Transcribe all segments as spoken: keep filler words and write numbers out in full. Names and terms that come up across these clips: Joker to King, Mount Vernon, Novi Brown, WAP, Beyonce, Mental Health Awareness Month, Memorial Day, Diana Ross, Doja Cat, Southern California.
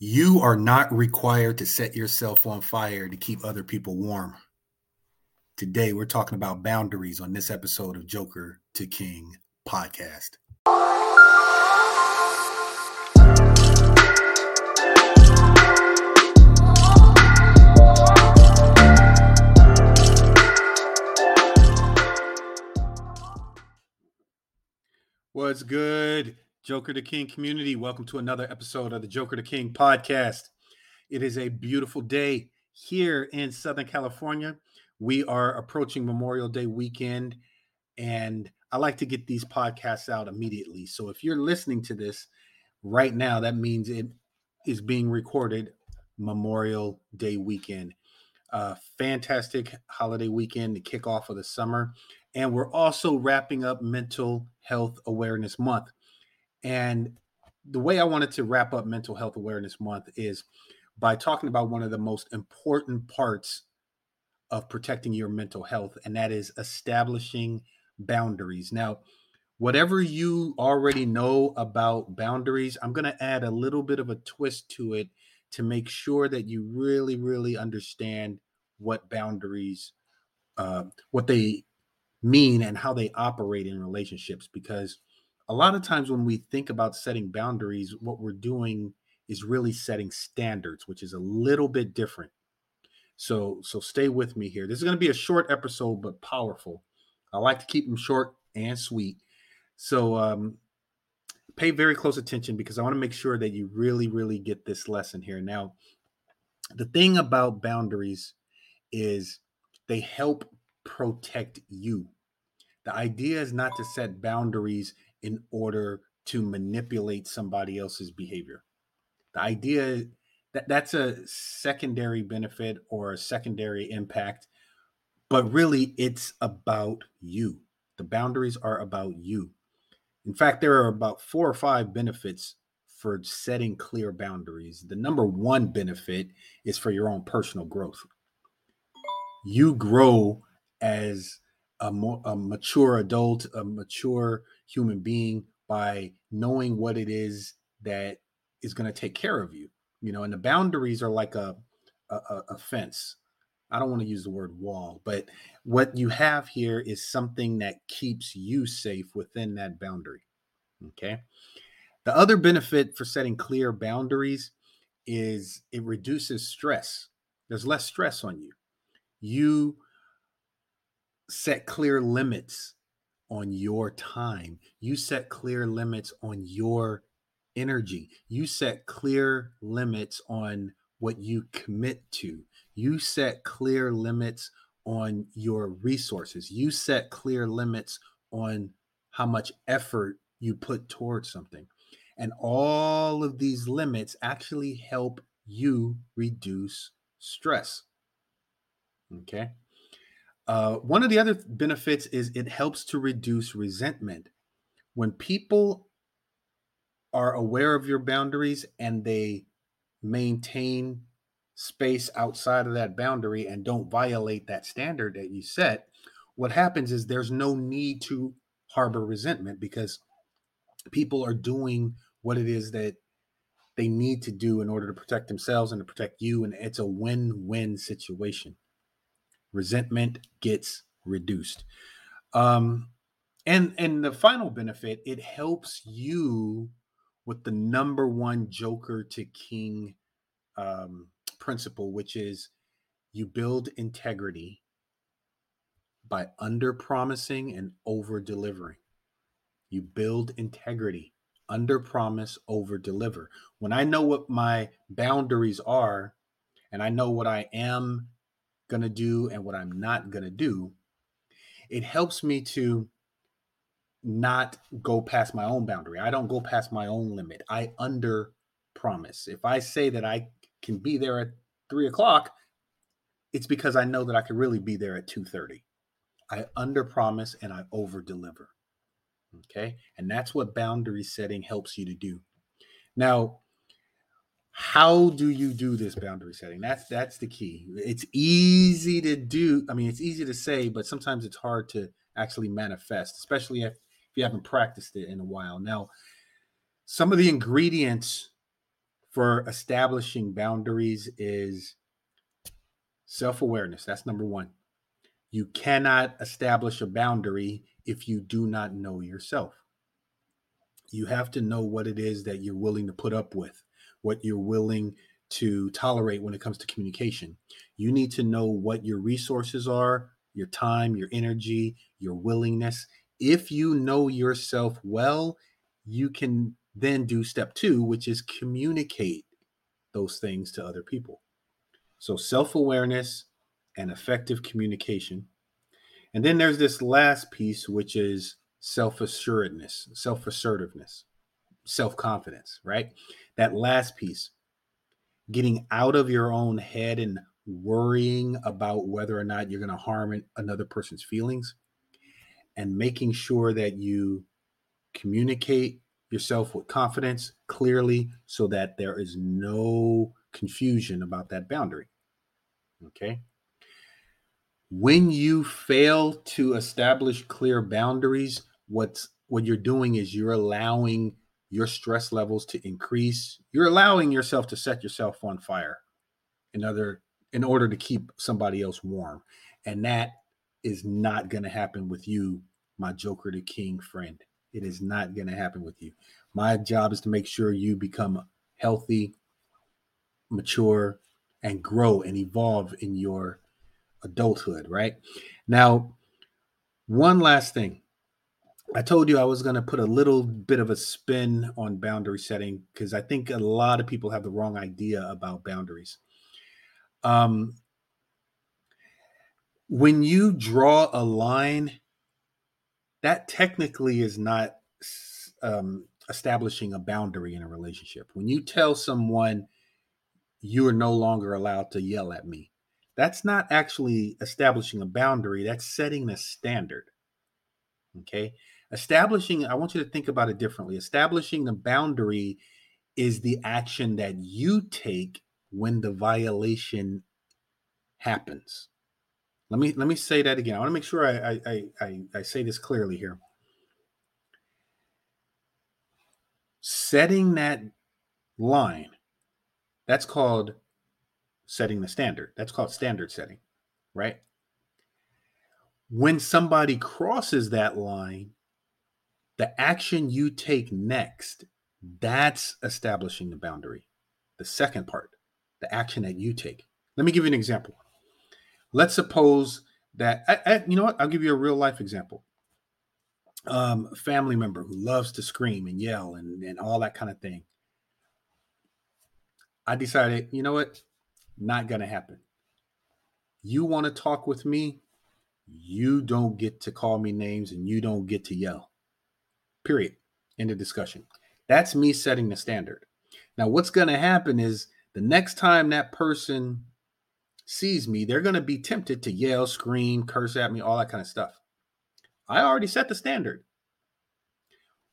You are not required to set yourself on fire to keep other people warm. Today, we're talking about boundaries on this episode of Joker to King podcast. What's good, Joker to King community? Welcome to another episode of the Joker to King podcast. It is a beautiful day here in Southern California. We are approaching Memorial Day weekend, and I like to get these podcasts out immediately. So if you're listening to this right now, that means it is being recorded Memorial Day weekend. Uh, fantastic holiday weekend, the kickoff of the summer. And we're also wrapping up Mental Health Awareness Month. And the way I wanted to wrap up Mental Health Awareness Month is by talking about one of the most important parts of protecting your mental health, and that is establishing boundaries. Now, whatever you already know about boundaries, I'm going to add a little bit of a twist to it to make sure that you really, really understand what boundaries, uh, what they mean and how they operate in relationships, because a lot of times when we think about setting boundaries, what we're doing is really setting standards, which is a little bit different. So, so stay with me here. This is going to be a short episode, but powerful. I like to keep them short and sweet. So um, pay very close attention, because I want to make sure that you really, really get this lesson here. Now, the thing about boundaries is they help protect you. The idea is not to set boundaries in order to manipulate somebody else's behavior. The idea that that's a secondary benefit or a secondary impact, but really it's about you. The boundaries are about you. In fact, there are about four or five benefits for setting clear boundaries. The number one benefit is for your own personal growth. You grow as a, more, a mature adult, a mature human being, by knowing what it is that is going to take care of you, you know, and the boundaries are like a, a, a fence. I don't want to use the word wall, but what you have here is something that keeps you safe within that boundary. Okay. The other benefit for setting clear boundaries is it reduces stress. There's less stress on you. You set clear limits on your time. You set clear limits on your energy. You set clear limits on what you commit to. You set clear limits on your resources. You set clear limits on how much effort you put towards something. And all of these limits actually help you reduce stress. Okay. Uh, one of the other benefits is it helps to reduce resentment. When people are aware of your boundaries and they maintain space outside of that boundary and don't violate that standard that you set, what happens is there's no need to harbor resentment, because people are doing what it is that they need to do in order to protect themselves and to protect you. And it's a win-win situation. Resentment gets reduced. Um, and, and the final benefit, it helps you with the number one Joker to King um, principle, which is you build integrity by under-promising and over-delivering. You build integrity, under-promise, over-deliver. When I know what my boundaries are and I know what I am going to do and what I'm not going to do, it helps me to not go past my own boundary. I don't go past my own limit. I under promise. If I say that I can be there at three o'clock, it's because I know that I could really be there at two thirty. I under promise and I over deliver. Okay. And that's what boundary setting helps you to do. Now, how do you do this boundary setting? That's that's the key. It's easy to do. I mean, it's easy to say, but sometimes it's hard to actually manifest, especially if, if you haven't practiced it in a while. Now, some of the ingredients for establishing boundaries is self-awareness. That's number one. You cannot establish a boundary if you do not know yourself. You have to know what it is that you're willing to put up with, what you're willing to tolerate when it comes to communication. You need to know what your resources are, your time, your energy, your willingness. If you know yourself well, you can then do step two, which is communicate those things to other people. So self-awareness and effective communication. And then there's this last piece, which is self-assuredness, self-assertiveness, self-confidence, right? That last piece, getting out of your own head and worrying about whether or not you're going to harm another person's feelings, and making sure that you communicate yourself with confidence, clearly, so that there is no confusion about that boundary. Okay? When you fail to establish clear boundaries, what's what you're doing is you're allowing your stress levels to increase. You're allowing yourself to set yourself on fire in other, in order to keep somebody else warm. And that is not going to happen with you, my Joker to King friend. It is not going to happen with you. My job is to make sure you become healthy, mature, and grow and evolve in your adulthood, right? Now, one last thing. I told you I was going to put a little bit of a spin on boundary setting because I think a lot of people have the wrong idea about boundaries. Um, when you draw a line, that technically is not um, establishing a boundary in a relationship. When you tell someone you are no longer allowed to yell at me, that's not actually establishing a boundary. That's setting a standard. Okay. Establishing, I want you to think about it differently. Establishing the boundary is the action that you take when the violation happens. Let me let me say that again. I want to make sure I, I, I, I say this clearly here. Setting that line, that's called setting the standard. That's called standard setting, right? When somebody crosses that line, the action you take next, that's establishing the boundary. The second part, the action that you take. Let me give you an example. Let's suppose that, I, I, you know what? I'll give you a real life example. Um, a family member who loves to scream and yell and, and all that kind of thing. I decided, you know what? Not going to happen. You want to talk with me? You don't get to call me names and you don't get to yell. Period. End of discussion. That's me setting the standard. Now, what's going to happen is the next time that person sees me, they're going to be tempted to yell, scream, curse at me, all that kind of stuff. I already set the standard.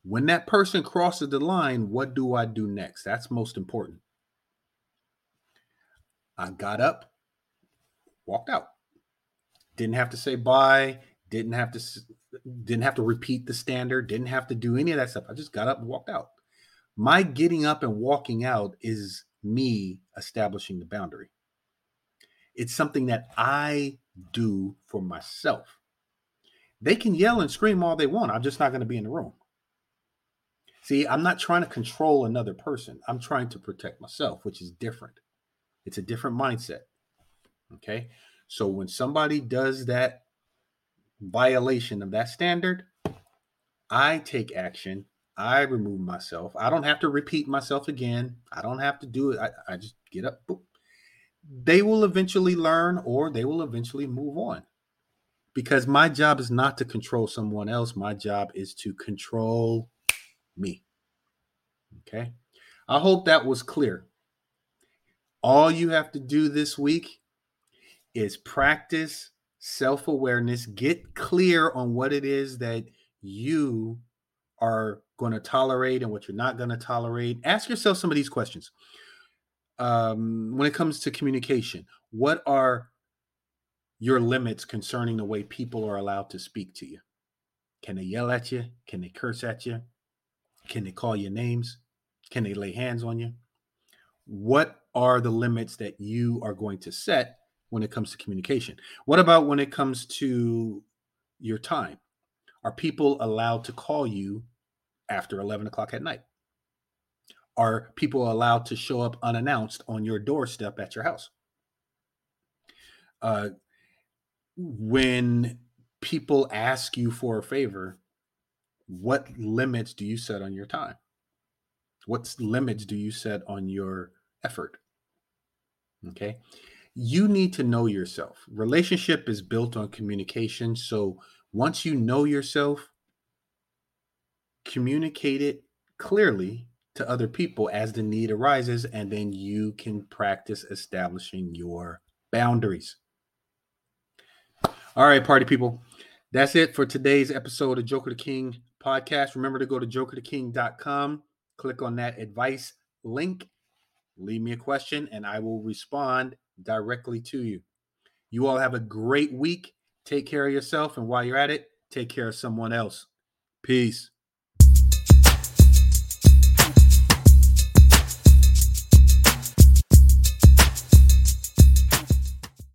When that person crosses the line, what do I do next? That's most important. I got up, walked out. Didn't have to say bye. Didn't have to, didn't have to repeat the standard. Didn't have to do any of that stuff. I just got up and walked out. My getting up and walking out is me establishing the boundary. It's something that I do for myself. They can yell and scream all they want. I'm just not going to be in the room. See, I'm not trying to control another person. I'm trying to protect myself, which is different. It's a different mindset. Okay. So when somebody does that violation of that standard, I take action. I remove myself. I don't have to repeat myself again. I don't have to do it. I, I just get up. Boop. They will eventually learn, or they will eventually move on, because my job is not to control someone else. My job is to control me. Okay. I hope that was clear. All you have to do this week is practice self-awareness, get clear on what it is that you are going to tolerate and what you're not going to tolerate. Ask yourself some of these questions. Um, when it comes to communication, what are your limits concerning the way people are allowed to speak to you? Can they yell at you? Can they curse at you? Can they call your names? Can they lay hands on you? what are the limits that you are going to set when it comes to communication? What about when it comes to your time? Are people allowed to call you after eleven o'clock at night? Are people allowed to show up unannounced on your doorstep at your house? Uh, when people ask you for a favor, what limits do you set on your time? What limits do you set on your effort? Okay. You need to know yourself. Relationship is built on communication. So once you know yourself, communicate it clearly to other people as the need arises, and then you can practice establishing your boundaries. All right, party people. That's it for today's episode of Joker to King podcast. Remember to go to joker to king dot com, click on that advice link, leave me a question, and I will respond directly to you. You all have a great week. Take care of yourself, and while you're at it, take care of someone else. Peace.